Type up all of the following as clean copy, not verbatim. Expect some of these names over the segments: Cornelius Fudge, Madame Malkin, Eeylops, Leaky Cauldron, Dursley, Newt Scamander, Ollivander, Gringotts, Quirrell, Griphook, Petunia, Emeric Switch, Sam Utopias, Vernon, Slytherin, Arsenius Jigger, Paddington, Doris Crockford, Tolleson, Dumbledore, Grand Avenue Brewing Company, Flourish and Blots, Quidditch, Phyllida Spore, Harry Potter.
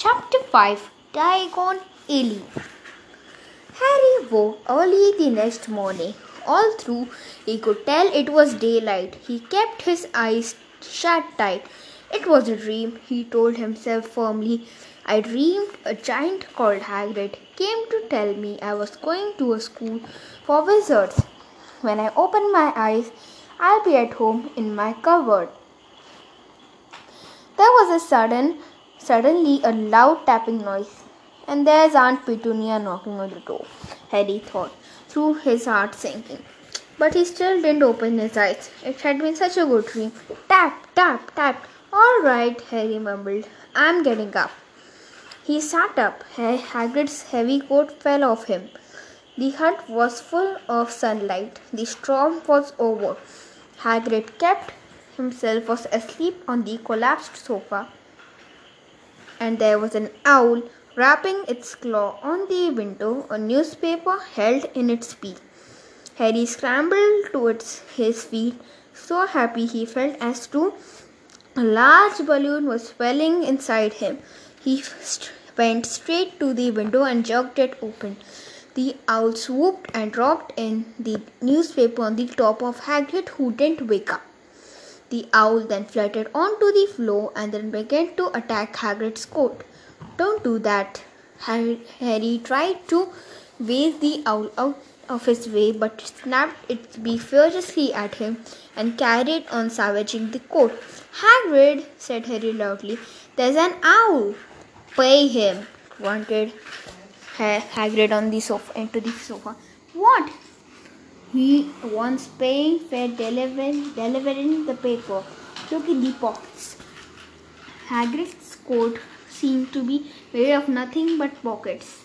Chapter 5 Diagon Alley. Harry woke early the next morning. All through, he could tell it was daylight. He kept his eyes shut tight. It was a dream, he told himself firmly. I dreamed a giant called Hagrid came to tell me I was going to a school for wizards. When I open my eyes, I'll be at home in my cupboard. There was a suddenly a loud tapping noise. And there's Aunt Petunia knocking on the door, Harry thought, through his heart sinking. But he still didn't open his eyes. It had been such a good dream. Tap, tap, tap. All right, Harry mumbled. I'm getting up. He sat up. Hagrid's heavy coat fell off him. The hut was full of sunlight. The storm was over. Hagrid was asleep on the collapsed sofa, and there was an owl wrapping its claw on the window, a newspaper held in its beak. Harry scrambled to his feet, so happy he felt as to a large balloon was swelling inside him. He went straight to the window and jerked it open. The owl swooped and dropped in the newspaper on the top of Hagrid, who didn't wake up. The owl then fluttered onto the floor and then began to attack Hagrid's coat. Don't do that. Harry tried to wave the owl out of his way, but snapped its beak furiously at him and carried on savaging the coat. Hagrid, said Harry loudly, there's an owl. Pay him, grunted Hagrid into the sofa. What? He wants paying for delivering the paper. Look in the pockets. Hagrid's coat seemed to be made of nothing but pockets.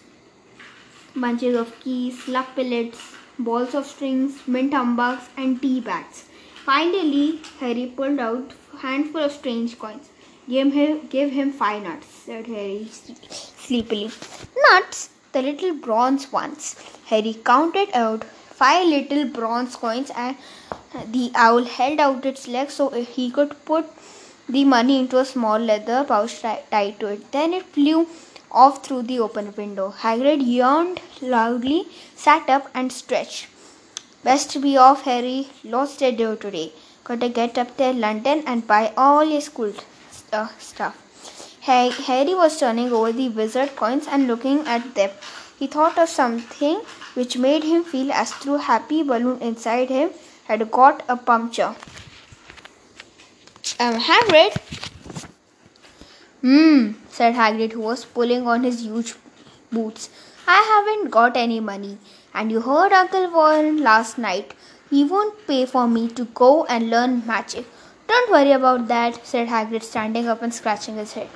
Bunches of keys, slug pellets, balls of strings, mint humbugs, and tea bags. Finally, Harry pulled out a handful of strange coins. Give him 5 nuts, said Harry sleepily. Nuts? The little bronze ones. Harry counted out 5 little bronze coins, and the owl held out its leg so he could put the money into a small leather pouch tied to it. Then it flew off through the open window. Hagrid yawned loudly, sat up and stretched. Best be off, Harry. Lost a day today. Gotta get up there London and buy all your school stuff. Harry was turning over the wizard coins and looking at them. He thought of something which made him feel as though happy balloon inside him had got a puncture. Hagrid? Said Hagrid, who was pulling on his huge boots. I haven't got any money. And you heard Uncle Warren last night. He won't pay for me to go and learn magic. Don't worry about that, said Hagrid, standing up and scratching his head.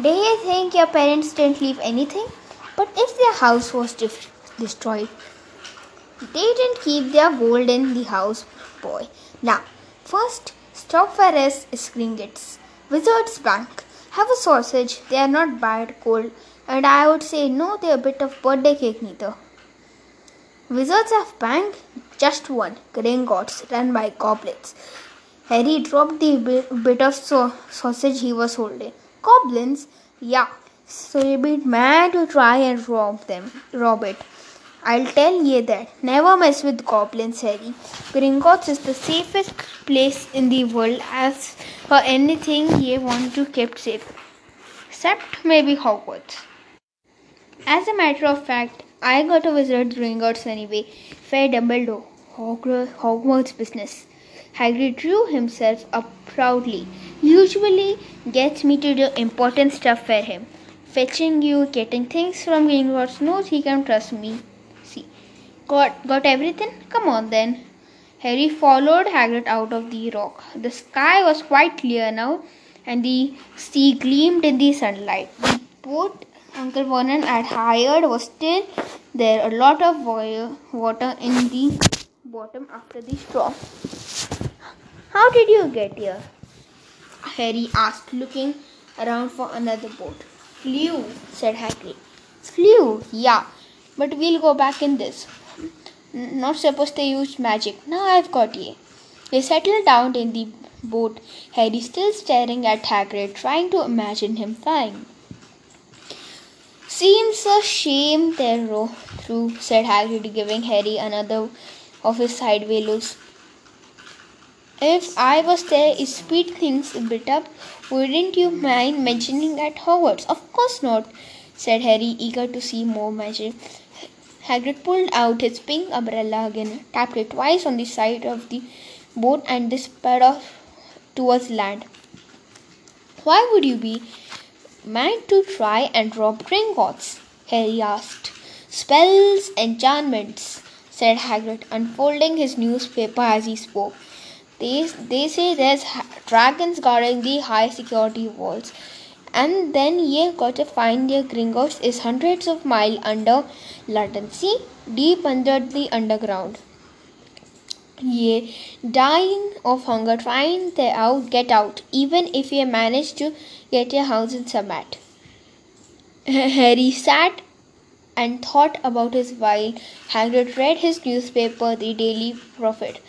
Do you think your parents didn't leave anything? But if their house was destroyed. They didn't keep their gold in the house, boy. Now, first stop for us is Gringotts. Wizard's Bank. Have a sausage. They are not bad cold. And I would say no, they are a bit of birthday cake neither. Wizards have bank? Just one. Gringotts run by goblins. Harry dropped the bit of sausage he was holding. Goblins? Yeah. So you'll be mad to try and rob it. I'll tell ye that. Never mess with goblins, Harry. Gringotts is the safest place in the world as for anything ye want to keep safe. Except maybe Hogwarts. As a matter of fact, I got to visit Gringotts anyway. Fair Dumbledore. Hogwarts business. Hagrid drew himself up proudly. Usually gets me to do important stuff for him. Fetching you, getting things from Gringotts, knows he can trust me. See, got everything? Come on then. Harry followed Hagrid out of the rock. The sky was quite clear now, and the sea gleamed in the sunlight. The boat Uncle Vernon had hired was still there, a lot of water in the bottom after the storm. How did you get here? Harry asked, looking around for another boat. Flew, said Hagrid. Flew? Yeah, but we'll go back in this. Not supposed to use magic. Now I've got ye. They settled down in the boat, Harry still staring at Hagrid, trying to imagine him flying. "Seems a shame they're through," said Hagrid, giving Harry another of his sideway looks. "If I was there to speed things a bit up, wouldn't you mind mentioning at Hogwarts?" "Of course not," said Harry, eager to see more magic. Hagrid pulled out his pink umbrella again, tapped it twice on the side of the boat, and disappeared off towards land. "Why would you be mad to try and rob Gringotts?" Harry asked. "Spells, enchantments," said Hagrid, unfolding his newspaper as he spoke. They say there's dragons guarding the high security walls. And then ye gotta find their Gringotts is hundreds of miles under London. See? Deep under the underground. Ye dying of hunger, trying they out, get out. Even if ye manage to get your house in Sabat. Harry sat and thought about his while Hagrid read his newspaper, the Daily Prophet.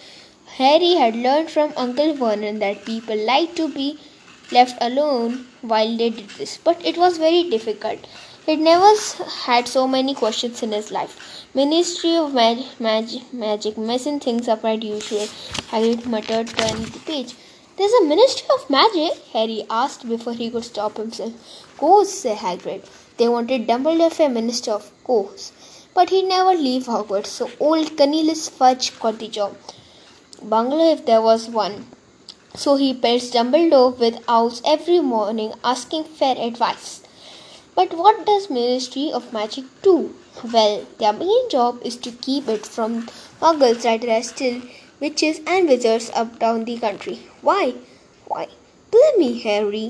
Harry had learned from Uncle Vernon that people like to be left alone while they did this, but it was very difficult. He'd never had so many questions in his life. "Ministry of Magic messing things up as usual," Hagrid muttered, turning the page. "There's a Ministry of Magic?" Harry asked before he could stop himself. "Course," said Hagrid. "They wanted Dumbledore for Minister, of course, but he'd never leave Hogwarts, so old Cornelius Fudge got the job. Bungalow if there was one. So he pelts Dumbledore with owls every morning asking fair advice. But what does Ministry of Magic do? Well, their main job is to keep it from muggles that are still witches and wizards up down the country." "Why? Why? Blimey, Harry.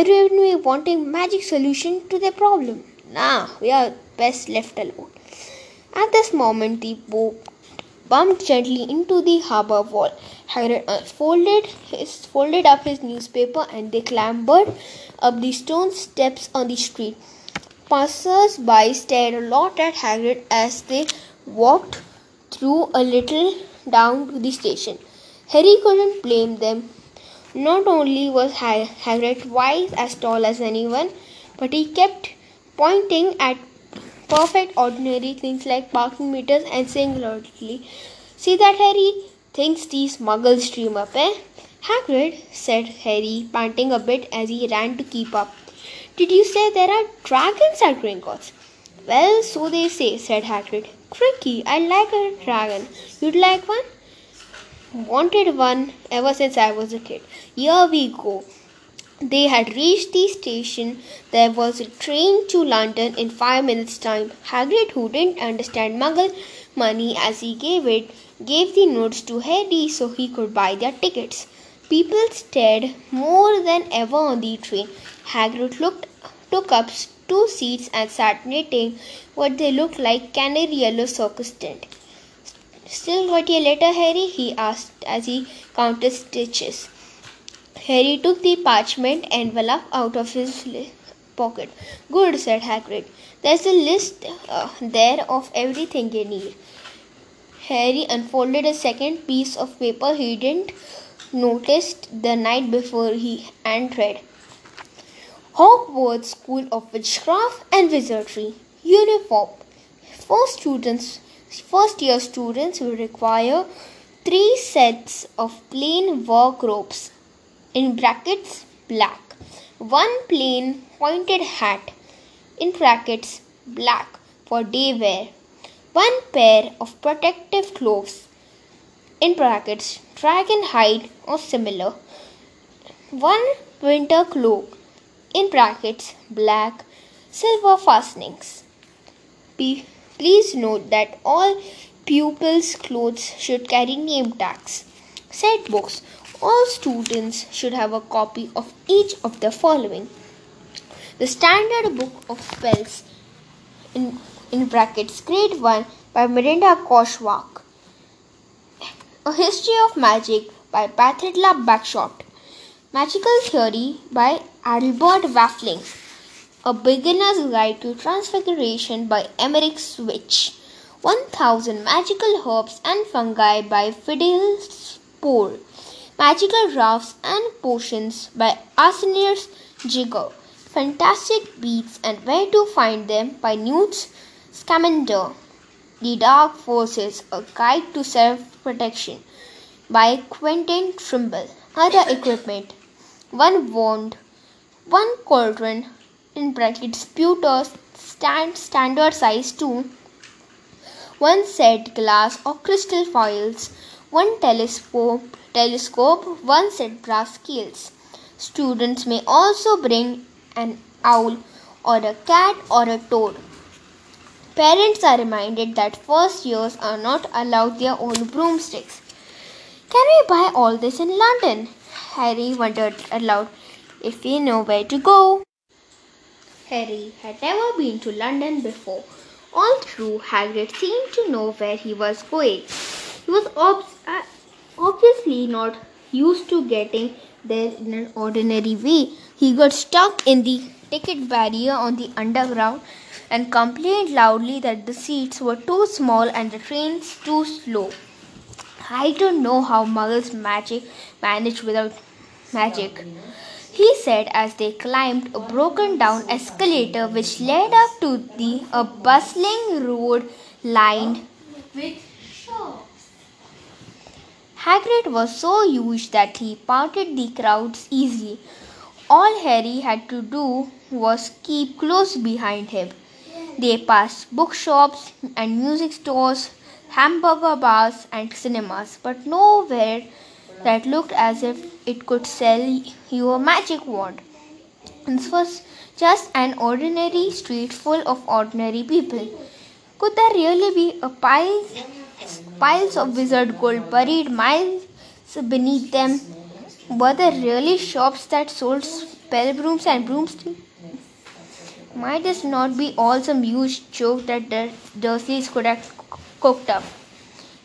Everyone wanting magic solution to their problem." "Nah, we are best left alone." At this moment, the boat bumped gently into the harbour wall. Hagrid folded up his newspaper and they clambered up the stone steps on the street. Passers-by stared a lot at Hagrid as they walked through a little down to the station. Harry couldn't blame them. Not only was Hagrid twice as tall as anyone, but he kept pointing at perfect ordinary things like parking meters and saying loudly, "See that, Harry? Thinks these muggles dream up, eh?" "Hagrid," said Harry, panting a bit as he ran to keep up. "Did you say there are dragons at Gringotts?" "Well, so they say," said Hagrid. "Cricky, I like a dragon. You'd like one?" "Wanted one ever since I was a kid." "Here we go." They had reached the station. There was a train to London in 5 minutes' time. Hagrid, who didn't understand muggle money as he gave the notes to Harry so he could buy their tickets. People stared more than ever on the train. Hagrid took up 2 seats and sat knitting what they looked like canary yellow circus tent. "Still got your letter, Harry?" he asked as he counted stitches. Harry took the parchment envelope out of his pocket. "Good," said Hagrid. "There's a list there of everything you need." Harry unfolded a second piece of paper he didn't notice the night before and read, "Hogwarts School of Witchcraft and Wizardry. Uniform. First year students will require 3 sets of plain work robes (black), 1 plain pointed hat (black) for day wear, 1 pair of protective gloves (dragon hide or similar), 1 winter cloak (black), silver fastenings. Please note that all pupils' clothes should carry name tags. Set books. All students should have a copy of each of the following: the Standard Book of Spells (in brackets) Grade 1 by Miranda Koshwak, A History of Magic by Bathilda Bagshot, Magical Theory by Adalbert Waffling, A Beginner's Guide to Transfiguration by Emeric Switch, 1000 Magical Herbs and Fungi by Phyllida Spore, Magical Draughts and Potions by Arsenius Jigger, Fantastic Beasts and Where to Find Them by Newt Scamander. The Dark Forces, A Guide to Self-Protection by Quentin Trimble. Other equipment: 1 wand, 1 cauldron, in brackets pewters, standard size 2, 1 set glass or crystal foils, 1 telescope, 1 set brass scales. Students may also bring an owl or a cat or a toad. Parents are reminded that first years are not allowed their own broomsticks. Can we buy all this in London? Harry wondered aloud. If we know where to go. Harry had never been to London before. All through, Hagrid seemed to know where he was going. He was obviously not used to getting there in an ordinary way. He got stuck in the ticket barrier on the underground and complained loudly that the seats were too small and the trains too slow. I don't know how muggles manage without magic, he said as they climbed a broken-down escalator which led up to a bustling road lined with shops. Hagrid was so huge that he parted the crowds easily. All Harry had to do was keep close behind him. They passed bookshops and music stores, hamburger bars and cinemas, but nowhere that looked as if it could sell you a magic wand. This was just an ordinary street full of ordinary people. Could there really be piles of wizard gold buried miles beneath them? Were there really shops that sold spell brooms and broomsticks? Might this not be all some huge joke that the Dursleys could have cooked up?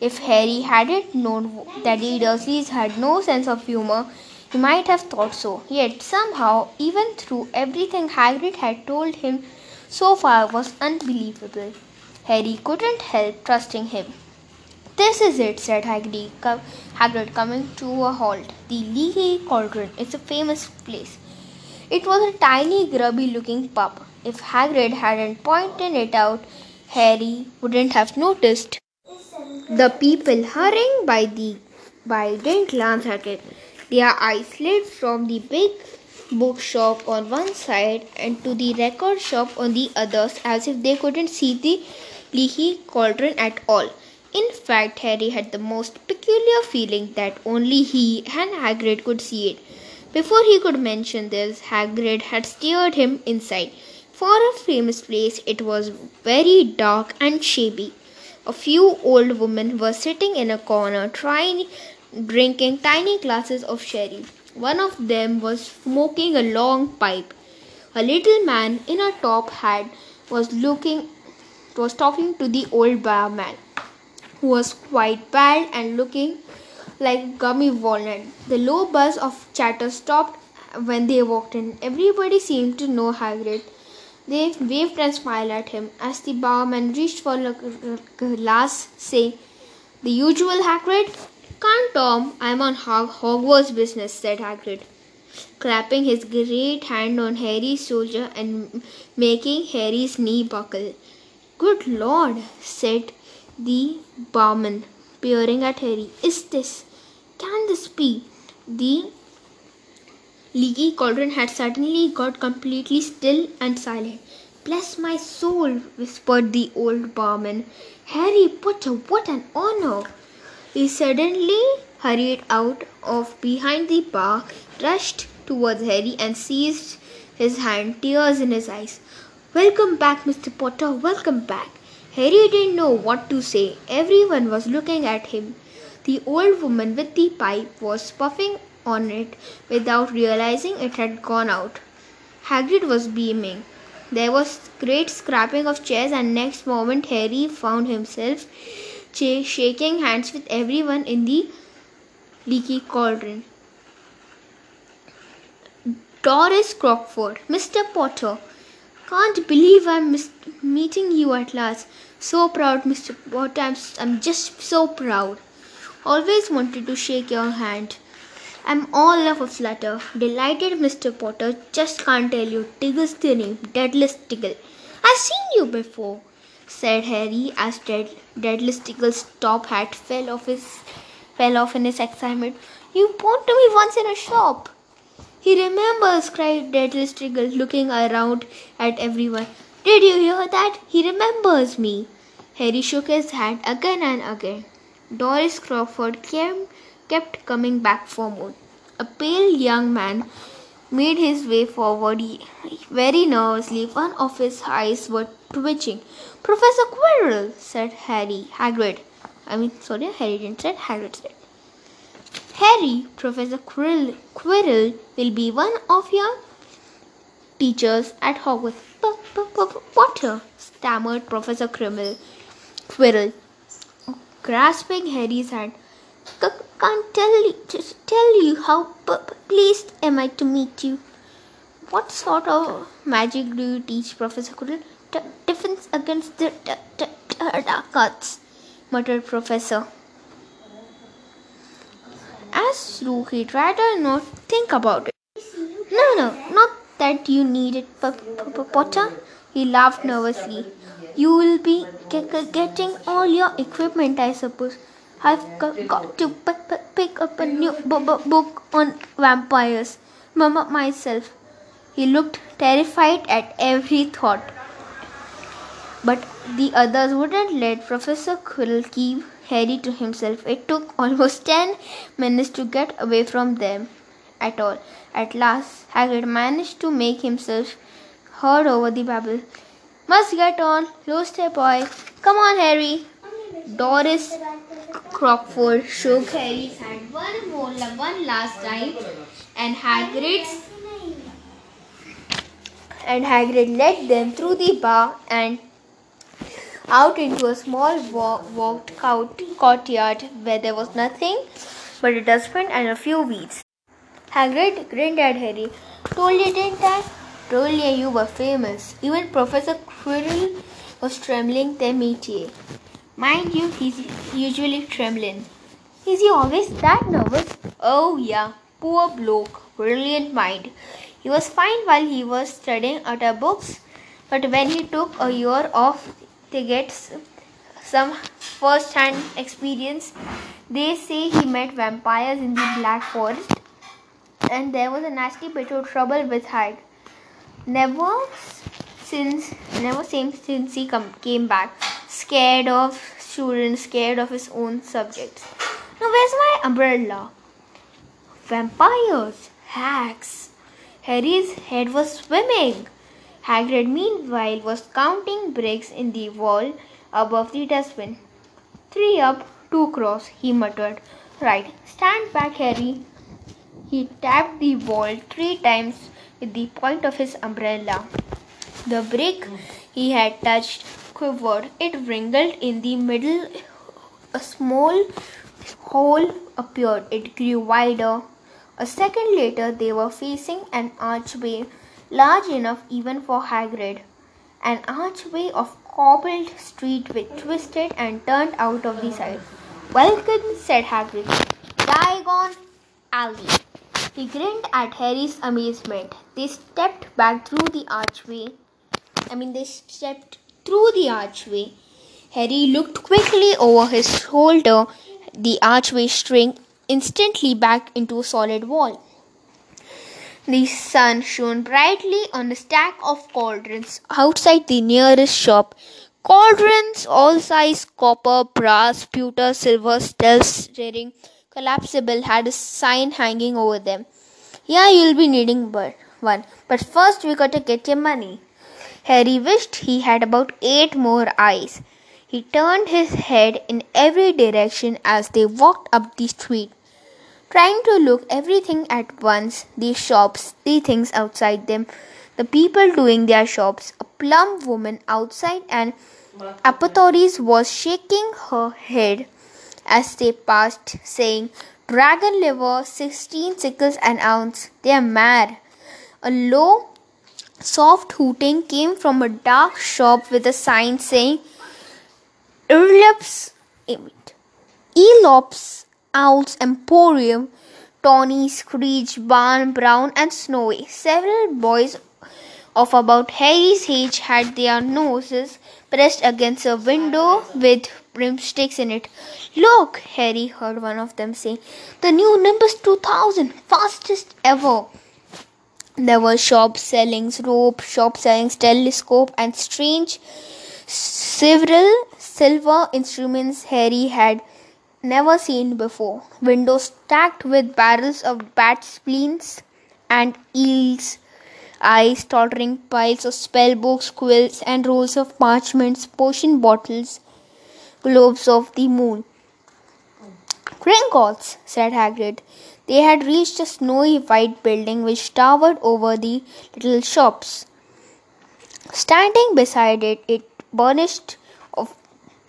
If Harry hadn't known that the Dursleys had no sense of humour, he might have thought so. Yet somehow, even through everything Hagrid had told him so far was unbelievable. Harry couldn't help trusting him. "This is it," said Hagrid, coming to a halt. "The Leaky Cauldron. It's a famous place." It was a tiny, grubby-looking pub. If Hagrid hadn't pointed it out, Harry wouldn't have noticed. The people hurrying by didn't glance at it. Their eyes slid from the big bookshop on one side and to the record shop on the other, as if they couldn't see the Leaky Cauldron at all. In fact, Harry had the most peculiar feeling that only he and Hagrid could see it. Before he could mention this, Hagrid had steered him inside. For a famous place, it was very dark and shabby. A few old women were sitting in a corner drinking tiny glasses of sherry. One of them was smoking a long pipe. A little man in a top hat was talking to the old barman, who was quite pale and looking like a gummy walnut. The low buzz of chatter stopped when they walked in. Everybody seemed to know Hagrid. They waved and smiled at him as the barman reached for a glass, saying, "The usual, Hagrid?" "Can't, Tom. I'm on Hogwarts business," said Hagrid, clapping his great hand on Harry's shoulder and making Harry's knee buckle. "Good Lord," said the barman, peering at Harry. Can this be? The Leaky Cauldron had suddenly got completely still and silent. "Bless my soul," whispered the old barman. "Harry Potter, what an honor!" He suddenly hurried out of behind the bar, rushed towards Harry and seized his hand, tears in his eyes. "Welcome back, Mr. Potter, welcome back." Harry didn't know what to say. Everyone was looking at him. The old woman with the pipe was puffing on it without realizing it had gone out. Hagrid was beaming. There was great scrapping of chairs, and next moment Harry found himself shaking hands with everyone in the Leaky Cauldron. Doris Crockford, "Mr. Potter, can't believe I'm meeting you at last. So proud, Mr. Potter, I'm just so proud. Always wanted to shake your hand. I'm all of a flutter. Delighted, Mr. Potter. Just can't tell you. Diggle's the name. Dedalus Diggle. I've seen you before, said Harry as Dedalus Diggle's top hat fell off in his excitement. You bought me once in a shop. He remembers, cried Dedalus Diggle, looking around at everyone. Did you hear that? He remembers me. Harry shook his hand again and again. Doris Crockford kept coming back for more. A pale young man made his way forward very nervously. One of his eyes were twitching. Professor Quirrell, said Harry. Hagrid. Harry didn't say Hagrid said. Harry, Professor Quirrell will be one of your teachers at Hogwarts. Potter, stammered Professor Quirrell, grasping Harry's hand. Can't tell you how pleased am I to meet you. What sort of magic do you teach, Professor Quirrell? Defense against the dark arts, muttered Professor. As though he'd rather not think about it. No, not that you need it, Potter. He laughed nervously. You will be getting all your equipment, I suppose. I've got to pick up a new book on vampires. Mama myself. He looked terrified at every thought. But the others wouldn't let Professor Quirrell keep Harry to himself. It took almost 10 minutes to get away from them at all. At last, Hagrid managed to make himself heard over the babble. Must get on, lost her boy. Come on, Harry. Doris Crockford shook Harry's hand one last time, and Hagrid led them through the bar and out into a small walked-out courtyard where there was nothing but a dustbin and a few weeds. Hagrid grinned at Harry. Told you you were famous. Even Professor Quirrell was trembling their métier. Mind you, he's usually trembling. Is he always that nervous? Oh yeah, poor bloke. Brilliant mind. He was fine while he was studying other books, but when he took a year off to get some first-hand experience, they say he met vampires in the Black Forest, and there was a nasty bit of trouble with Hyde. Never since he came back, scared of students, scared of his own subjects. Now where's my umbrella? Vampires, hacks. Harry's head was swimming. Hagrid, meanwhile, was counting bricks in the wall above the dustbin. 3 up, 2 cross, he muttered. Right, stand back, Harry. He tapped the wall 3 times. With the point of his umbrella. The brick he had touched quivered. It wrinkled in the middle. A small hole appeared. It grew wider. A second later, they were facing an archway large enough even for Hagrid. An archway of cobbled street which twisted and turned out of the side. Welcome, said Hagrid. Diagon Alley. He grinned at Harry's amazement. They stepped back through the archway. They stepped through the archway. Harry looked quickly over his shoulder. The archway shrank instantly back into a solid wall. The sun shone brightly on a stack of cauldrons outside the nearest shop. Cauldrons all sizes, copper, brass, pewter, silver, stealth, staring, collapsible, had a sign hanging over them. Yeah, you'll be needing one. But first we gotta get your money. Harry wished he had about 8 more eyes. He turned his head in every direction as they walked up the street, trying to look everything at once. The shops, the things outside them, the people doing their shops. A plump woman outside an apothecary's was shaking her head as they passed, saying, "Dragon liver, 16 sickles an ounce. They are mad." A low, soft hooting came from a dark shop with a sign saying, "Eeylops Owl's Emporium, Tawny, Screech, Barn, Brown and Snowy. Several boys of about Harry's age had their noses pressed against a window with broomsticks in it. "Look," Harry heard one of them say, "the new Nimbus 2000, fastest ever." There were shops selling rope, shops selling telescope and strange several silver instruments Harry had never seen before. Windows stacked with barrels of bat spleens and eels' eyes, tottering piles of spell books, quills and rolls of parchments, potion bottles, globes of the moon. "Gringotts," said Hagrid. They had reached a snowy white building which towered over the little shops. Standing beside it, it burnished of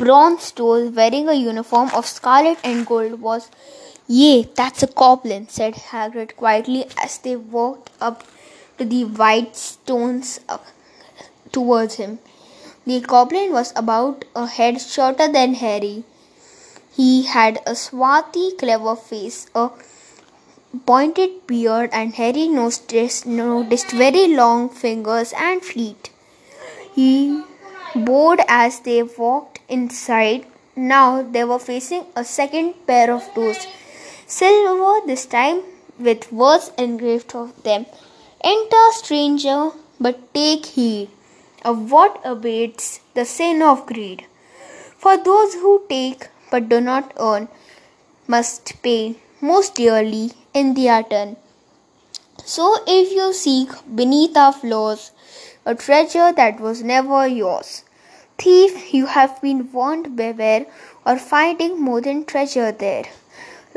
bronze doors, wearing a uniform of scarlet and gold, was... "Yea, that's a goblin," said Hagrid quietly as they walked up to the white stones towards him. The goblin was about a head shorter than Harry. He had a swarthy, clever face, a pointed beard, and Harry noticed very long fingers and feet. He bored as they walked inside. Now they were facing a second pair of doors, silver this time, with words engraved on them. "Enter, stranger, but take heed of what abates the sin of greed. For those who take but do not earn must pay most dearly in their turn. So if you seek beneath our floors a treasure that was never yours, thief, you have been warned, beware of finding more than treasure there.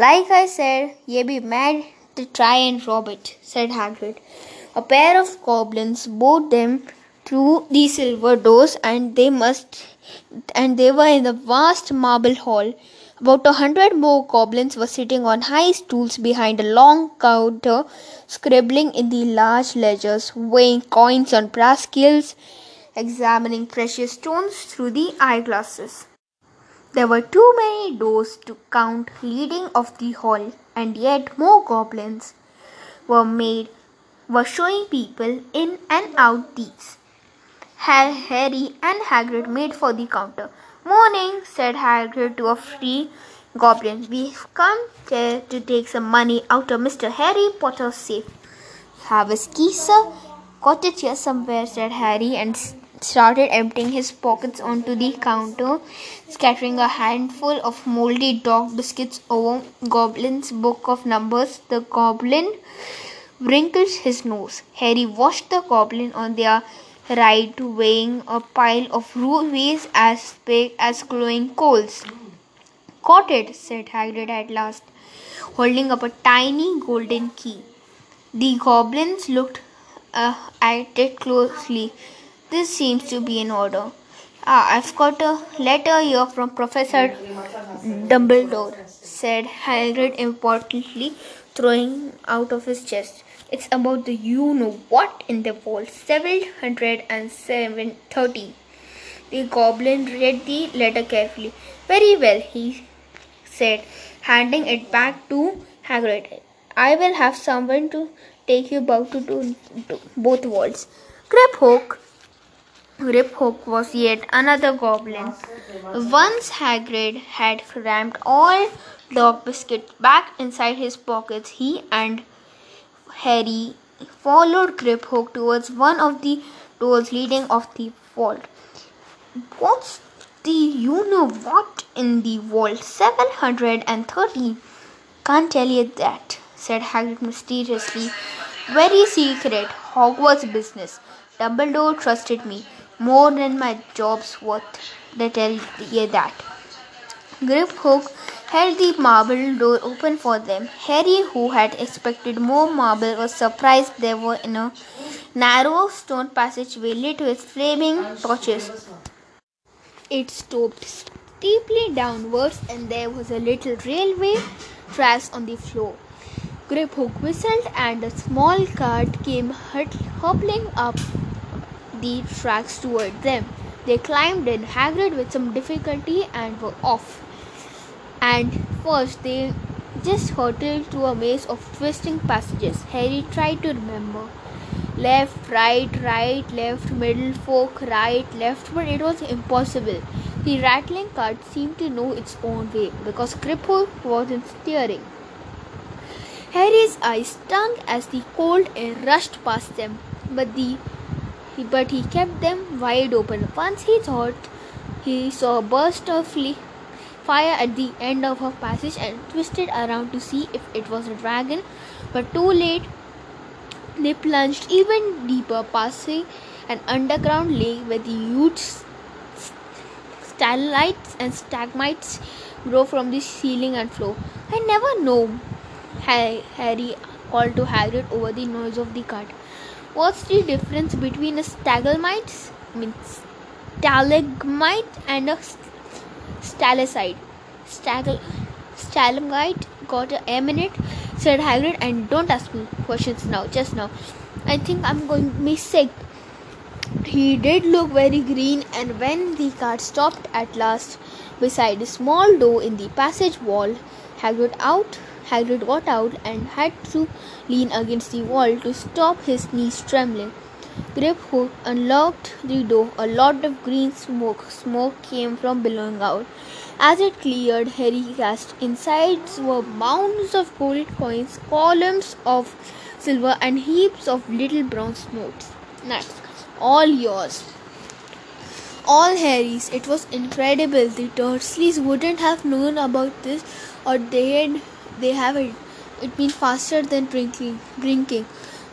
Like I said, ye be mad to try and rob it," said Hagrid. A pair of goblins bowed them through the silver doors, and they were in the vast marble hall. About 100 more goblins were sitting on high stools behind a long counter, scribbling in the large ledgers, weighing coins on brass scales, examining precious stones through the eyeglasses. There were too many doors to count leading off the hall, and yet more goblins were showing people in and out these. Harry and Hagrid made for the counter. "Morning," said Hagrid to a free goblin. "We've come here to take some money out of Mr. Harry Potter's safe." "Have his key, sir? Got it here somewhere," said Harry, and started emptying his pockets onto the counter, scattering a handful of mouldy dog biscuits over Goblin's book of numbers. The goblin wrinkled his nose. Harry watched the goblin on their right, weighing a pile of rubies as big as glowing coals. "Got it," said Hagrid at last, holding up a tiny golden key. The goblins looked at it closely. "This seems to be in order. I've got a letter here from Professor Dumbledore," said Hagrid importantly, throwing out of his chest. "It's about the you-know-what in the vault 730. The goblin read the letter carefully. "Very well," he said, handing it back to Hagrid. "I will have someone to take you back to both vaults." Griphook was yet another goblin. Once Hagrid had crammed all dog biscuits back inside his pockets, he and Harry followed Griphook towards one of the doors leading off the vault. "What's the you-know-what in the vault 730? "Can't tell you that," said Hagrid mysteriously. "Very secret Hogwarts business. Dumbledore trusted me more than my job's worth to tell ye that." Griphook held the marble door open for them. Harry, who had expected more marble, was surprised they were in a narrow stone passageway lit with flaming torches. It sloped steeply downwards, and there was a little railway tracks on the floor. Griphook whistled, and a small cart came hobbling up the tracks toward them. They climbed in, Hagrid with some difficulty, and were off. And first they this hurtled through a maze of twisting passages. Harry tried to remember. Left, right, right, left, middle, fork, right, left, but it was impossible. The rattling cart seemed to know its own way because Cripple wasn't steering. Harry's eyes stung as the cold air rushed past them, but he kept them wide open. Once he thought he saw a burst of fire at the end of a passage and twisted around to see if it was a dragon, but too late. They plunged even deeper, passing an underground lake where the huge stalactites and stalagmites grow from the ceiling and floor. "I never know," Harry called to Hagrid over the noise of the cart. "What's the difference between a stalagmite and a stalactite?" "Stalagmite got an M in it," said Hagrid, "and don't ask me questions now. Just now, I think I'm going to be sick." He did look very green, and when the cart stopped at last beside a small door in the passage wall, Hagrid got out and had to lean against the wall to stop his knees trembling. Griphook unlocked the door. A lot of green smoke came from billowing out. As it cleared, Harry cast inside were mounds of gold coins, columns of silver, and heaps of little bronze notes. "That's all yours. All Harry's." It was incredible. The Dursleys wouldn't have known about this, or they haven't. It been faster than drinking.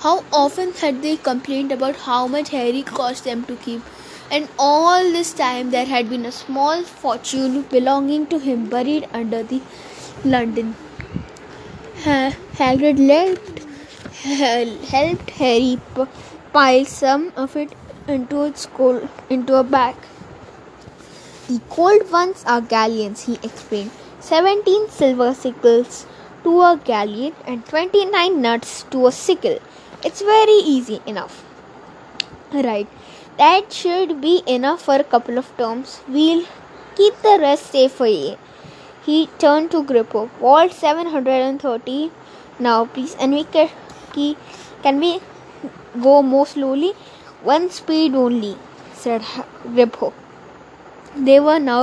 How often had they complained about how much Harry cost them to keep? And all this time there had been a small fortune belonging to him buried under the London. Hagrid helped Harry pile some of it into a bag. "The gold ones are galleons," he explained. 17 silver sickles to a galleon and 29 nuts to a sickle. "It's very easy enough." "Right. That should be enough for a couple of terms. We'll keep the rest safe for you." He turned to Griphook. "Vault 730 now, please. And can we go more slowly?" "One speed only," said Griphook. They were now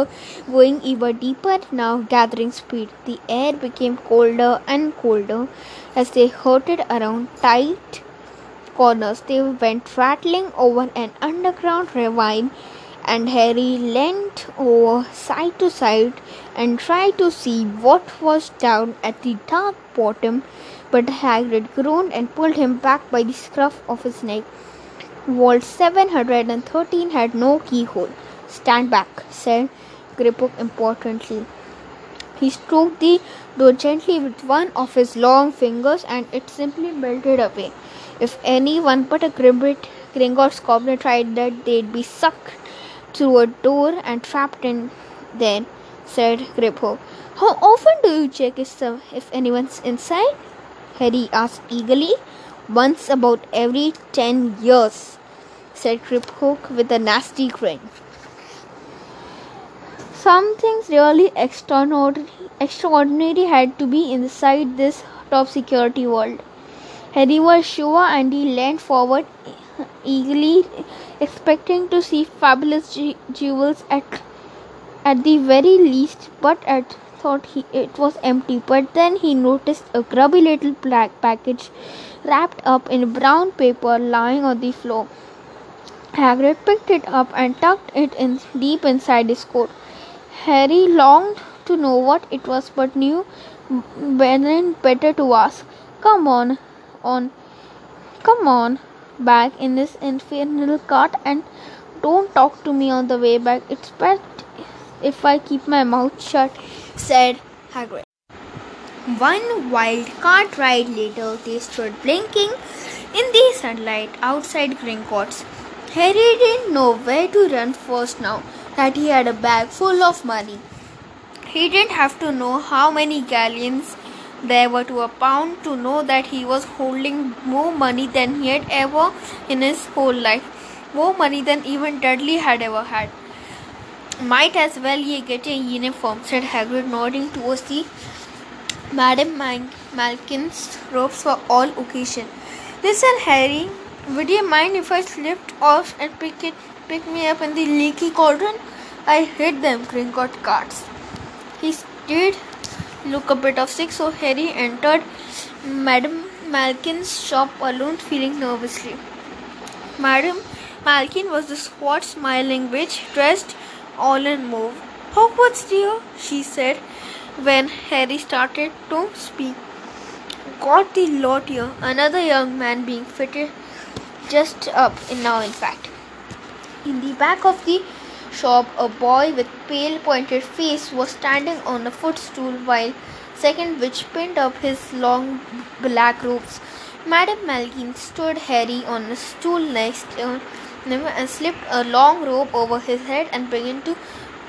going even deeper, now gathering speed. The air became colder and colder as they hurtled around tight corners. They went rattling over an underground ravine, and Harry leant over side to side and tried to see what was down at the dark bottom, but Hagrid groaned and pulled him back by the scruff of his neck. Vault 713 had no keyhole. "Stand back," said Griphook importantly. He stroked the door gently with one of his long fingers, and it simply melted away. If anyone but a Gringotts goblin tried that, they'd be sucked through a door and trapped in there, said Griphook. "How often do you check if anyone's inside?" Harry asked eagerly. "Once about every 10 years, said Griphook with a nasty grin. Something really extraordinary had to be inside this top-security world. Harry was sure, and he leaned forward eagerly, expecting to see fabulous jewels at the very least, but it was empty. But then he noticed a grubby little black package wrapped up in brown paper lying on the floor. Hagrid picked it up and tucked it in deep inside his coat. Harry longed to know what it was, but knew better to ask. Come on back in this infernal cart, and don't talk to me on the way back. It's best if I keep my mouth shut," said Hagrid. One wild cart ride later, they stood blinking in the sunlight outside Gringotts. Harry didn't know where to run first now that he had a bag full of money. He didn't have to know how many galleons there were to a pound to know that he was holding more money than he had ever in his whole life, more money than even Dudley had ever had. "Might as well ye get a uniform," said Hagrid, nodding towards the Madame Malkin's robes for all occasions. "Listen, Harry, would you mind if I slipped off and pick me up in the leaky cauldron? I hid them Gringotts cards." He did look a bit of sick, so Harry entered Madame Malkin's shop alone, feeling nervously. Madame Malkin was the squat, smiling witch, dressed all in mauve. "Hogwarts, dear," she said when Harry started to speak. "God the Lord, dear," another young man being fitted just up now, in fact. In the back of the shop, a boy with pale pointed face was standing on a footstool while second witch pinned up his long black robes. Madame Malkin stood Harry on a stool next to him and slipped a long robe over his head and began to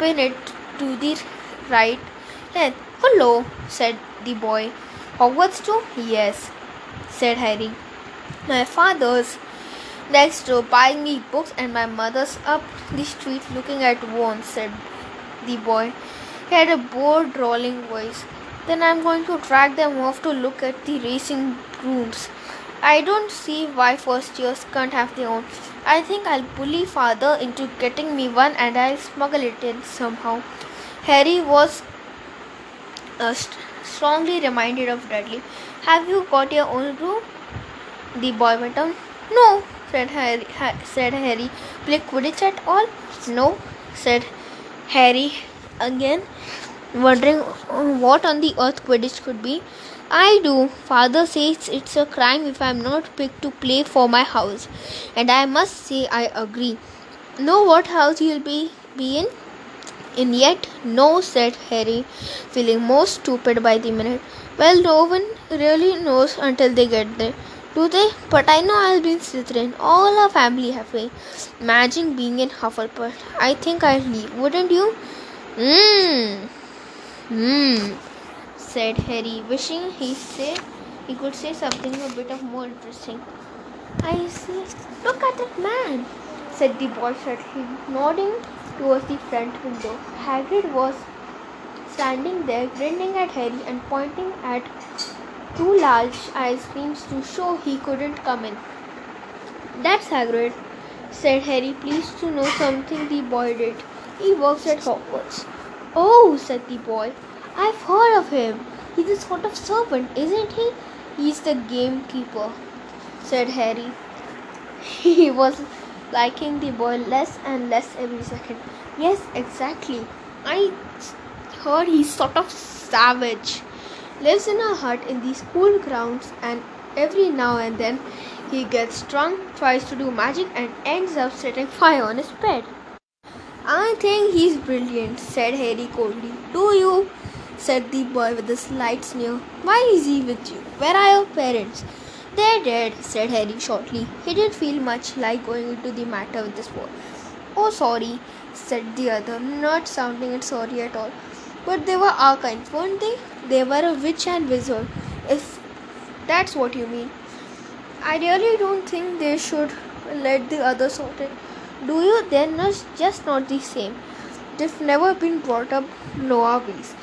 pin it to the right length. "Hello," said the boy. "Hogwarts too?" "Yes," said Harry. "My father's next door buying me books, and my mother's up the street looking at wands," said the boy. He had a bored, drawling voice. "Then I'm going to drag them off to look at the racing brooms. I don't see why first years can't have their own. I think I'll bully father into getting me one, and I'll smuggle it in somehow." Harry was strongly reminded of Dudley. "Have you got your own broom?" the boy went on. "No," said Harry. "Play Quidditch at all?" "No," said Harry again, wondering what on the earth Quidditch could be. "I do. Father says it's a crime if I'm not picked to play for my house, and I must say I agree." "Know what house you'll be in?" "In yet?" "No," said Harry, feeling more stupid by the minute. "Well, no one really knows until they get there." "Do they? But I know I'll be in Slytherin. All our family have been. Imagine being in Hufflepuff. I think I'll leave. Wouldn't you?" said Harry, wishing he could say something a bit of more interesting. "I see. Look at that man," said the boy suddenly, nodding towards the front window. Hagrid was standing there, grinning at Harry and pointing at two large ice creams to show he couldn't come in. "That's Hagrid," said Harry, pleased to know something the boy did. "He works at Hogwarts." "Oh," said the boy. "I've heard of him. He's a sort of servant, isn't he?" "He's the gamekeeper," said Harry. He was liking the boy less and less every second. "Yes, exactly. I heard he's sort of savage. Lives in a hut in the school grounds, and every now and then he gets drunk, tries to do magic, and ends up setting fire on his bed." "I think he's brilliant," said Harry coldly. "Do you?" said the boy with a slight sneer. "Why is he with you? Where are your parents?" "They're dead," said Harry shortly. He didn't feel much like going into the matter with this boy. "Oh, sorry," said the other, not sounding sorry at all. "But they were our kind, weren't they? They were a witch and wizard, if that's what you mean." "I really don't think they should let the other sort it." "Do you? They're just not the same. They've never been brought up Noah ways.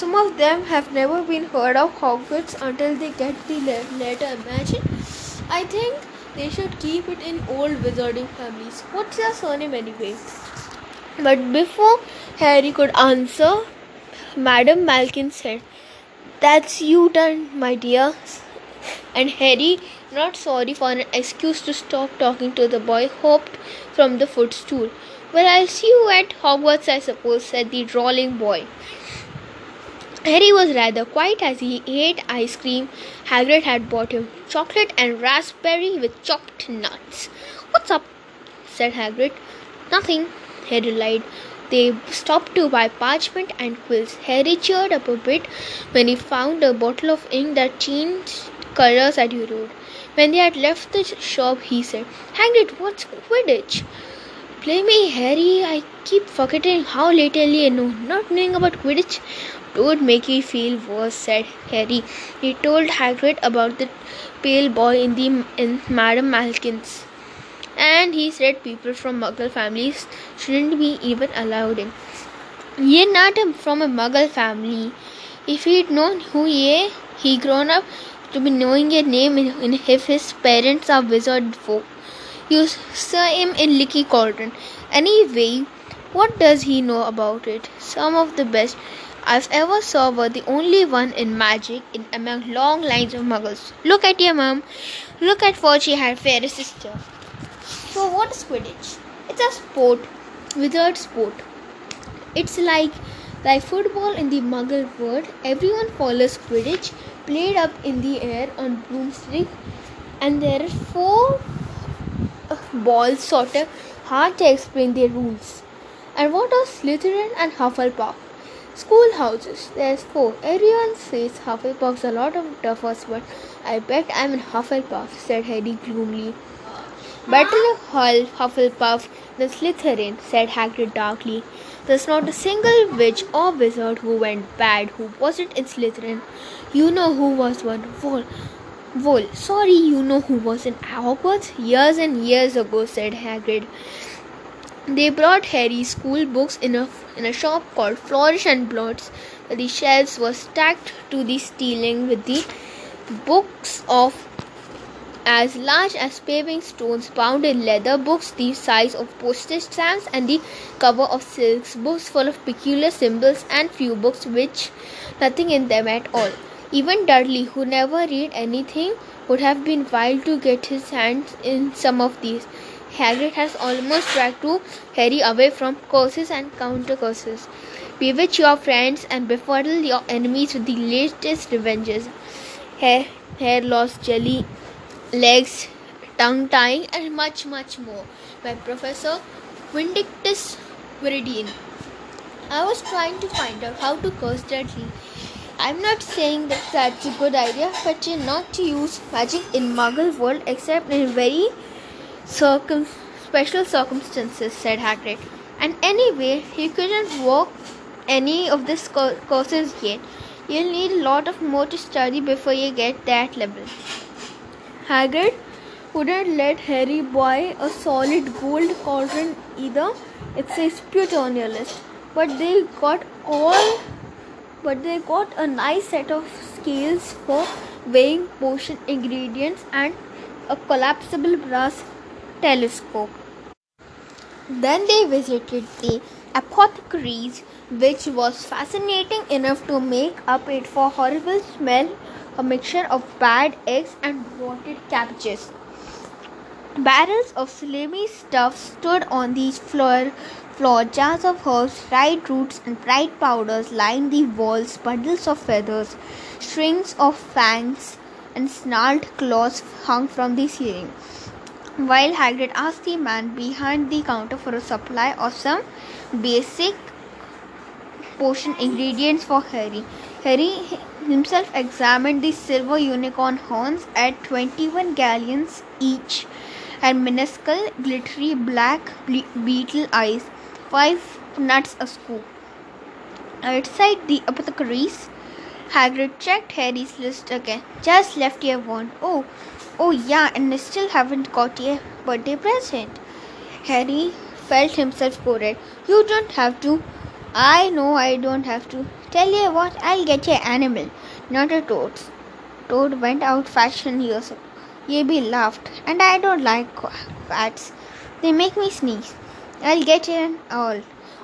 Some of them have never been heard of Hogwarts until they get the letter. Imagine. I think they should keep it in old wizarding families. What's your surname anyway?" But before Harry could answer, Madame Malkin said, "That's you done, my dear," and Harry, not sorry for an excuse to stop talking to the boy, hopped from the footstool. "Well, I'll see you at Hogwarts, I suppose," said the drawling boy. Harry was rather quiet as he ate ice cream Hagrid had bought him, chocolate and raspberry with chopped nuts. "What's up?" said Hagrid. "Nothing," Harry lied. They stopped to buy parchment and quills. Harry cheered up a bit when he found a bottle of ink that changed colors as you wrote. When they had left the shop, he said, "Hagrid, what's Quidditch?" "Play me, Harry. I keep forgetting how lately I know. Not knowing about Quidditch would make you feel worse," said Harry. He told Hagrid about the pale boy in Madame Malkin's, and he said people from Muggle families shouldn't be even allowed in. "You're not from a Muggle family," If he'd known who he grown up to be knowing a name if his parents are wizard folk. You saw him in Leaky Cauldron. Anyway, what does he know about it? Some of the best I've ever saw were the only one in magic in among long lines of muggles. Look at your mum. Look at what she had, fair sister. So what is Quidditch? It's a sport, wizard sport. It's like football in the muggle world. Everyone follows Quidditch, played up in the air on broomsticks, and there are four balls, sort of hard to explain their rules. And what are Slytherin and Hufflepuff? Schoolhouses. There's four. Everyone says Hufflepuff's a lot of toughers, but I bet I'm in Hufflepuff, said Harry gloomily. Battle of Hufflepuff, the Slytherin, said Hagrid darkly. There's not a single witch or wizard who went bad who wasn't in Slytherin. You know who was one? You know who was in Hogwarts? Years and years ago, said Hagrid. They brought Harry school books in a shop called Flourish and Blots. The shelves were stacked to the ceiling with the books of as large as paving stones, bound in leather, books the size of postage stamps, and the cover of silks, books full of peculiar symbols, and few books which nothing in them at all. Even Dudley, who never read anything, would have been wild to get his hands in some of these. Hagrid has almost dragged Harry away from curses and counter curses. Bewitch your friends and befuddle your enemies with the latest revenges. Hair loss, jelly, legs, tongue tying, and much, much more, by Professor Vindictus Viridian. I was trying to find out how to curse Dudley. I'm not saying that that's a good idea, but you're not to use magic in muggle world except in very special circumstances, said Hagrid. And anyway, he couldn't work any of these courses yet. You'll need a lot of more to study before you get that level. Hagrid wouldn't let Harry buy a solid gold cauldron either. It's a Petunia list, but they got a nice set of scales for weighing potion ingredients and a collapsible brass telescope. Then they visited the apothecaries, which was fascinating enough to make up it for horrible smell, a mixture of bad eggs and rotted cabbages. Barrels of slimy stuff stood on the floor. Jars of herbs, dried roots, and dried powders lined the walls. Bundles of feathers, strings of fangs, and snarled claws hung from the ceiling. While Hagrid asked the man behind the counter for a supply of some basic potion ingredients for Harry, Harry himself examined the silver unicorn horns at 21 galleons each, and minuscule, glittery black beetle eyes, 5 nuts a scoop. Outside the apothecaries, Hagrid checked Harry's list again. Just left your wand. Oh yeah, and I still haven't got your birthday present. Harry felt himself go red. You don't have to. I know I don't have to. Tell you what, I'll get you an animal, not a toad. Toad went out fashion years ago. Yebby laughed. And I don't like cats. They make me sneeze. I'll get you an owl.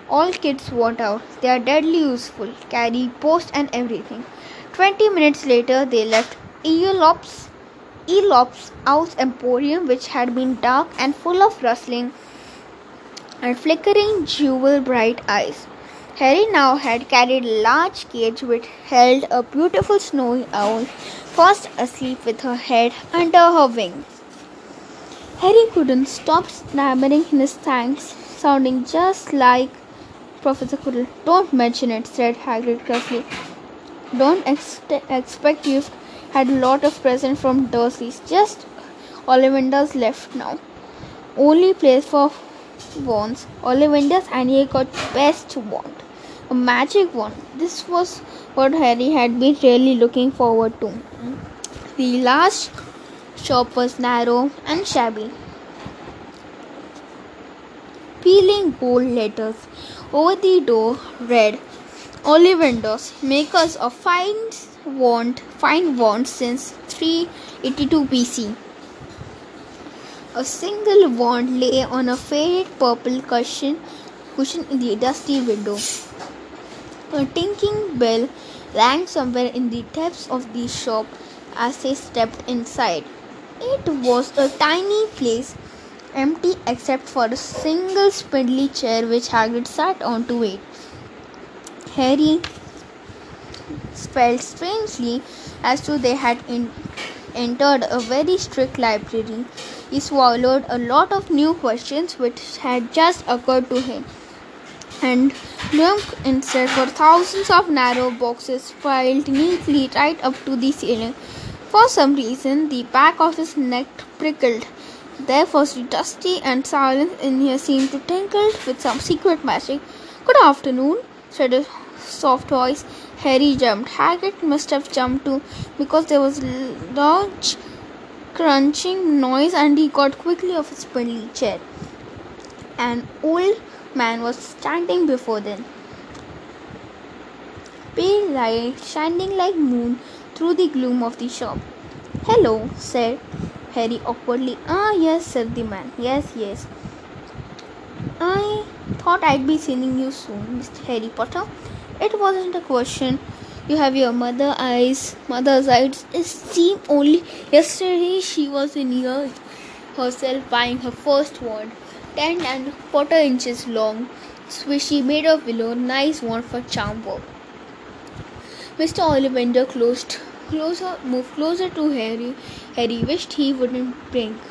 All kids want owls. They are deadly useful. Carry post and everything. 20 minutes later, they left Eeylops' Owl's Emporium, which had been dark and full of rustling and flickering jewel-bright eyes. Harry now had carried a large cage which held a beautiful snowy owl, fast asleep with her head under her wings. Harry couldn't stop stammering his thanks, sounding just like Professor Quirrell. Don't mention it, said Hagrid gruffly. Don't expect you've had a lot of presents from Dursleys. Just Ollivander's left now. Only place for wands. Ollivander's, and he got best wand. A magic wand. This was what Harry had been really looking forward to. The last shop was narrow and shabby. Peeling gold letters over the door read Ollivander's, makers of fine wands since 382 BC. A single wand lay on a faded purple cushion in the dusty window. A tinkling bell rang somewhere in the depths of the shop as they stepped inside. It was a tiny place, empty except for a single spindly chair which Hagrid sat on to wait. Harry felt strangely as though they had entered a very strict library. He swallowed a lot of new questions which had just occurred to him, and looked instead for thousands of narrow boxes piled neatly right up to the ceiling. For some reason, the back of his neck prickled. There was the dusty and silence in here seemed to tinkle with some secret magic. "Good afternoon," said a soft voice. Harry jumped. Hagrid must have jumped too, because there was a large crunching noise, and he got quickly off his spindly chair. An old man was standing before them, pale light shining like moon through the gloom of the shop. "Hello," said Harry awkwardly. "Ah, yes," said the man. Yes. "I thought I'd be seeing you soon, Mr. Harry Potter." "It wasn't a question. You have your mother's eyes. It seemed only yesterday she was in here herself buying her first wand, 10 and a quarter inches long, which she made of willow. Nice wand for charm work." Mr. Ollivander moved closer to Harry. Harry wished he wouldn't blink.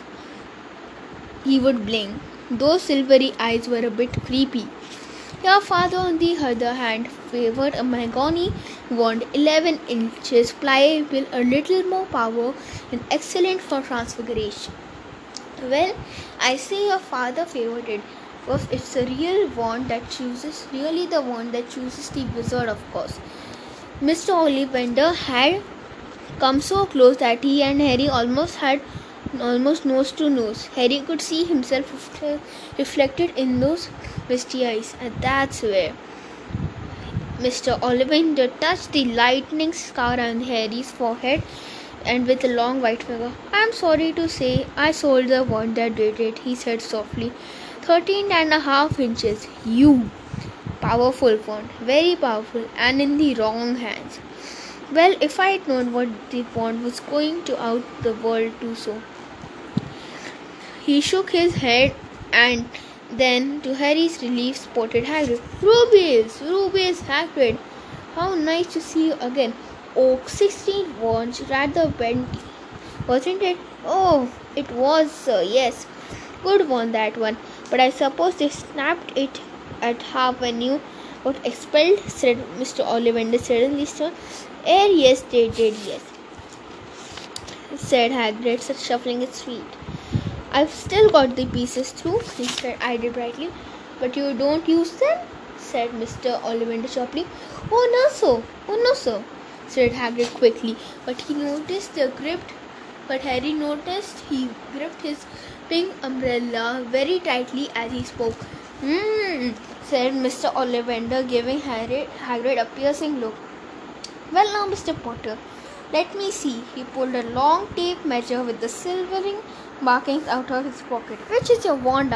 He would blink. Those silvery eyes were a bit creepy. Your father, on the other hand, favored a mahogany wand, 11 inches, pliable, a little more power, and excellent for transfiguration. "Well, I see your father favored it. But it's a real wand that chooses, really the wand that chooses the wizard, of course." Mr. Ollivander had come so close that he and Harry almost nose to nose. Harry could see himself reflected in those misty eyes, and that's where Mr. Ollivander touched the lightning scar on Harry's forehead, and with a long white finger. "I'm sorry to say I sold the wand that did it," he said softly. 13 and a half inches. "You! Powerful wand, very powerful, and in the wrong hands. Well, if I had known what the wand was going to out the world to so." He shook his head, and then, to Harry's relief, spotted Hagrid. Rubies, Hagrid. "How nice to see you again. Oh, 16 wands, rather bendy, wasn't it?" "Oh, it was, sir, yes. Good wand, that one. But I suppose they snapped it at half when you got expelled," said Mr. Ollivander suddenly. "Eh, yes, they did, yes," said Hagrid, shuffling his feet. "I've still got the pieces through," he said, eyed brightly. "But you don't use them?" said Mr. Ollivander sharply. Oh no, sir, said Hagrid quickly. But Harry noticed he gripped his pink umbrella very tightly as he spoke. Said Mr. Ollivander, giving Hagrid a piercing look. "Well now, Mr. Potter, let me see." He pulled a long tape measure with the silvering markings out of his pocket. "Which is your wand?"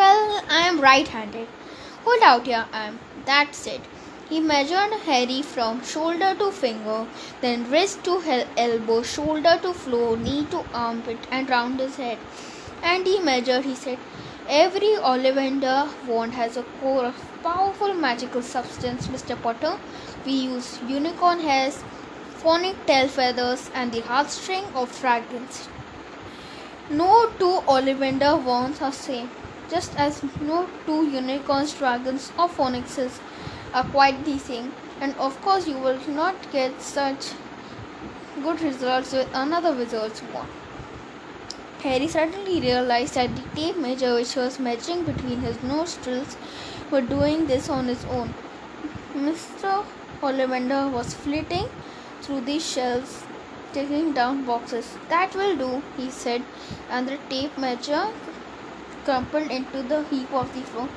"Well, I am right-handed." "Hold out your arm. That's it." He measured Harry from shoulder to finger, then wrist to elbow, shoulder to floor, knee to armpit, and round his head. And he said, "Every Ollivander wand has a core of powerful magical substance, Mr. Potter. We use unicorn hairs, fonic tail feathers, and the heartstring of dragons. No two Ollivander wands are same, just as no two unicorns, dragons, or phonixes are quite the same. And of course, you will not get such good results with another wizard's wand." Harry suddenly realized that the tape measure which was measuring between his nostrils was doing this on its own. Mr. Ollivander was flitting through the shelves, taking down boxes. "That will do," he said, and the tape measure crumpled into the heap of the floor.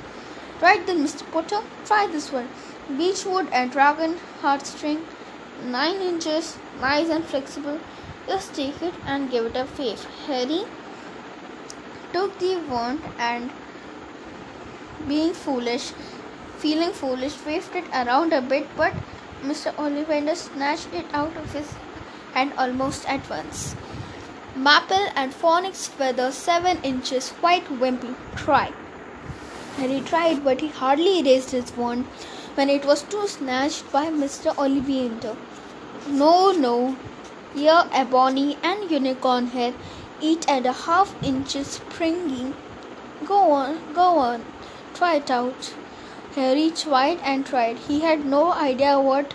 "Right then, Mr. Potter, try this one. beechwood and dragon heartstring, 9 inches, nice and flexible. Just take it and give it a wave. Harry took the wand and feeling foolish, waved it around a bit, but Mr. Ollivander snatched it out of his hand almost at once. Maple and phoenix feather, 7 inches, quite wimpy. Try. Harry tried, but he hardly raised his wand when it was too snatched by Mr. Ollivander. No. Ear ebony and unicorn hair, 8.5 inches, springy. Go on. Try it out. Harry tried and tried. He had no idea what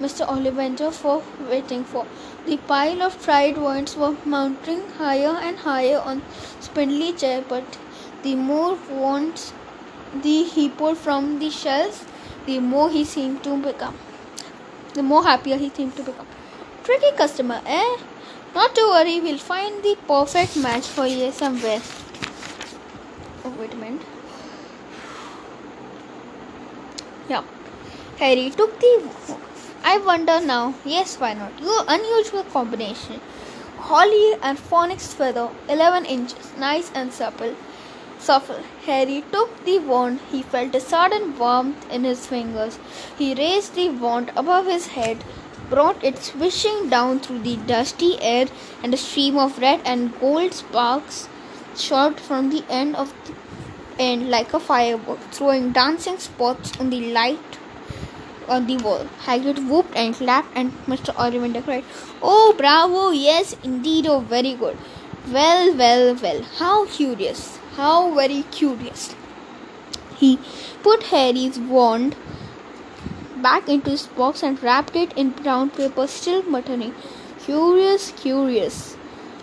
Mr. Ollivander was waiting for. The pile of tried wands were mounting higher and higher on spindly chair, but the more wands he pulled from the shelves, the more happier he seemed to become. Tricky customer, eh? Not to worry, we'll find the perfect match for you somewhere. Oh, wait a minute. Yeah. Harry took the... I wonder now. Yes, why not? Your unusual combination. Holly and phoenix feather, 11 inches, nice and supple. Harry took the wand. He felt a sudden warmth in his fingers. He raised the wand above his head, brought it swishing down through the dusty air, and a stream of red and gold sparks shot from the end of the end like a firework, throwing dancing spots on the light on the wall. Hagrid whooped and clapped, and Mr. Ollivander cried, "Oh, bravo! Yes, indeed! Oh, very good! Well! How curious! How very curious!" He put Harry's wand back into his box and wrapped it in brown paper, still muttering, Curious.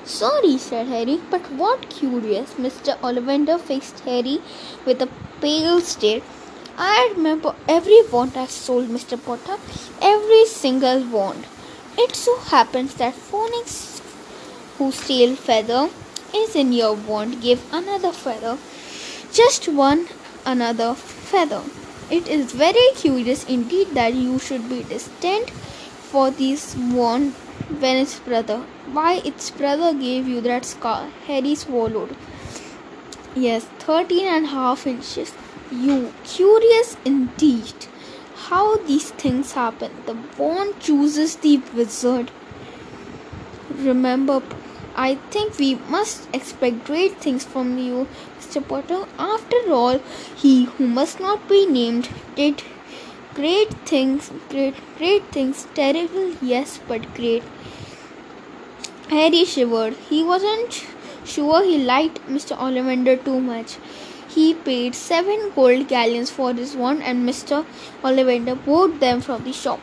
"Sorry," said Harry, "but what curious?" Mr. Ollivander fixed Harry with a pale stare. "I remember every wand I've sold, Mr. Potter. Every single wand. It so happens that Phoenix, whose tail feather is in your wand, gave another feather. Just one another feather. It is very curious indeed that you should be destined for this wand when its brother. Why, its brother gave you that scar." Harry swallowed. "Yes, 13.5 inches. You curious indeed. How these things happen. The wand chooses the wizard. Remember, I think we must expect great things from you, Mr. Potter. After all, he who must not be named did great things, terrible, yes, but great." Harry shivered. He wasn't sure he liked Mr. Ollivander too much. He paid 7 gold galleons for his wand, and Mr. Ollivander bought them from the shop.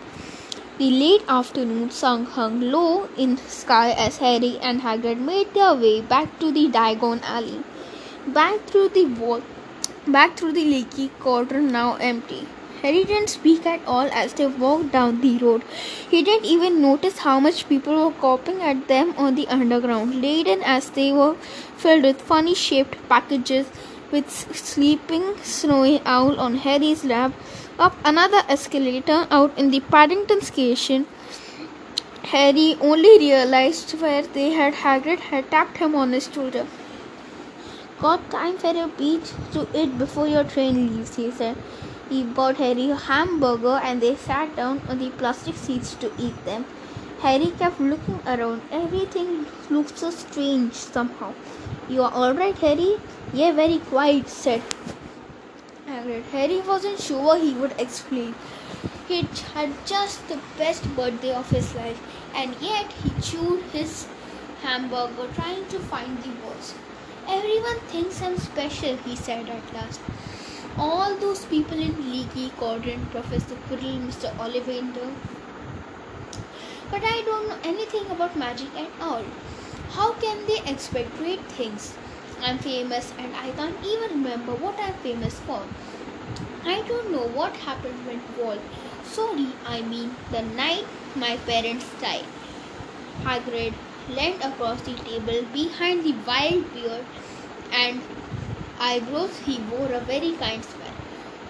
The late afternoon sun hung low in the sky as Harry and Hagrid made their way back to the Diagon Alley, back through the leaky cauldron, now empty. Harry didn't speak at all as they walked down the road. He didn't even notice how much people were coughing at them on the underground, laden as they were, filled with funny-shaped packages, with sleeping snowy owl on Harry's lap, up another escalator out in the Paddington station. Harry only realized where they had Hagrid had tapped him on his shoulder. "Got time for a bite to eat before your train leaves," he said. He bought Harry a hamburger and they sat down on the plastic seats to eat them. Harry kept looking around. Everything looked so strange somehow. "You are alright, Harry?" "Yeah, very quiet," said Hagrid. Harry wasn't sure he would explain. He'd had just the best birthday of his life, and yet he chewed his hamburger, trying to find the words. "Everyone thinks I'm special," he said at last. "All those people in Leaky Cauldron, Professor Quirrell, Mr. Ollivander. But I don't know anything about magic at all. How can they expect great things? I'm famous and I can't even remember what I'm famous for. I don't know what happened when the night my parents died." Hagrid leant across the table. Behind the wild beard and eyebrows he wore a very kind smile.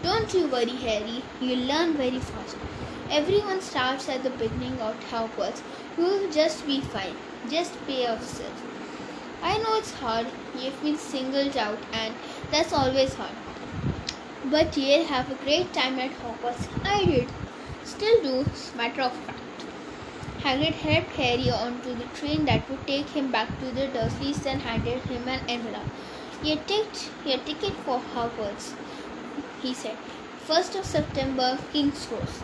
Don't you worry, Harry. You'll learn very fast. Everyone starts at the beginning of Hogwarts. You'll just be fine. Just pay yourself. I know it's hard. You've been singled out, and that's always hard. But you'll have a great time at Hogwarts. I did. Still do, matter of fact. Hagrid helped Harry onto the train that would take him back to the Dursleys and handed him an envelope. Your ticket for Hogwarts, he said. 1st of September, Kings Cross.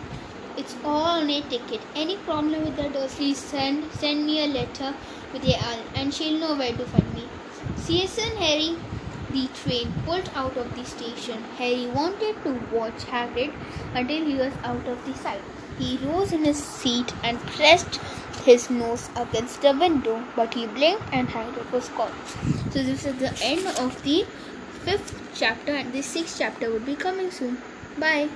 It's all on a ticket. Any problem with the Dursleys, send me a letter with a L, and she'll know where to find me. See you soon, Harry. The train pulled out of the station. Harry wanted to watch Hagrid until he was out of the sight. He rose in his seat and pressed his nose against the window, but he blinked and Hagrid was gone. So this is the end of the 5th chapter, and the 6th chapter will be coming soon. Bye.